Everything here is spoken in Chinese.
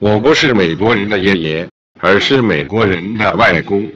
我不是美国人的爷爷，而是美国人的外公。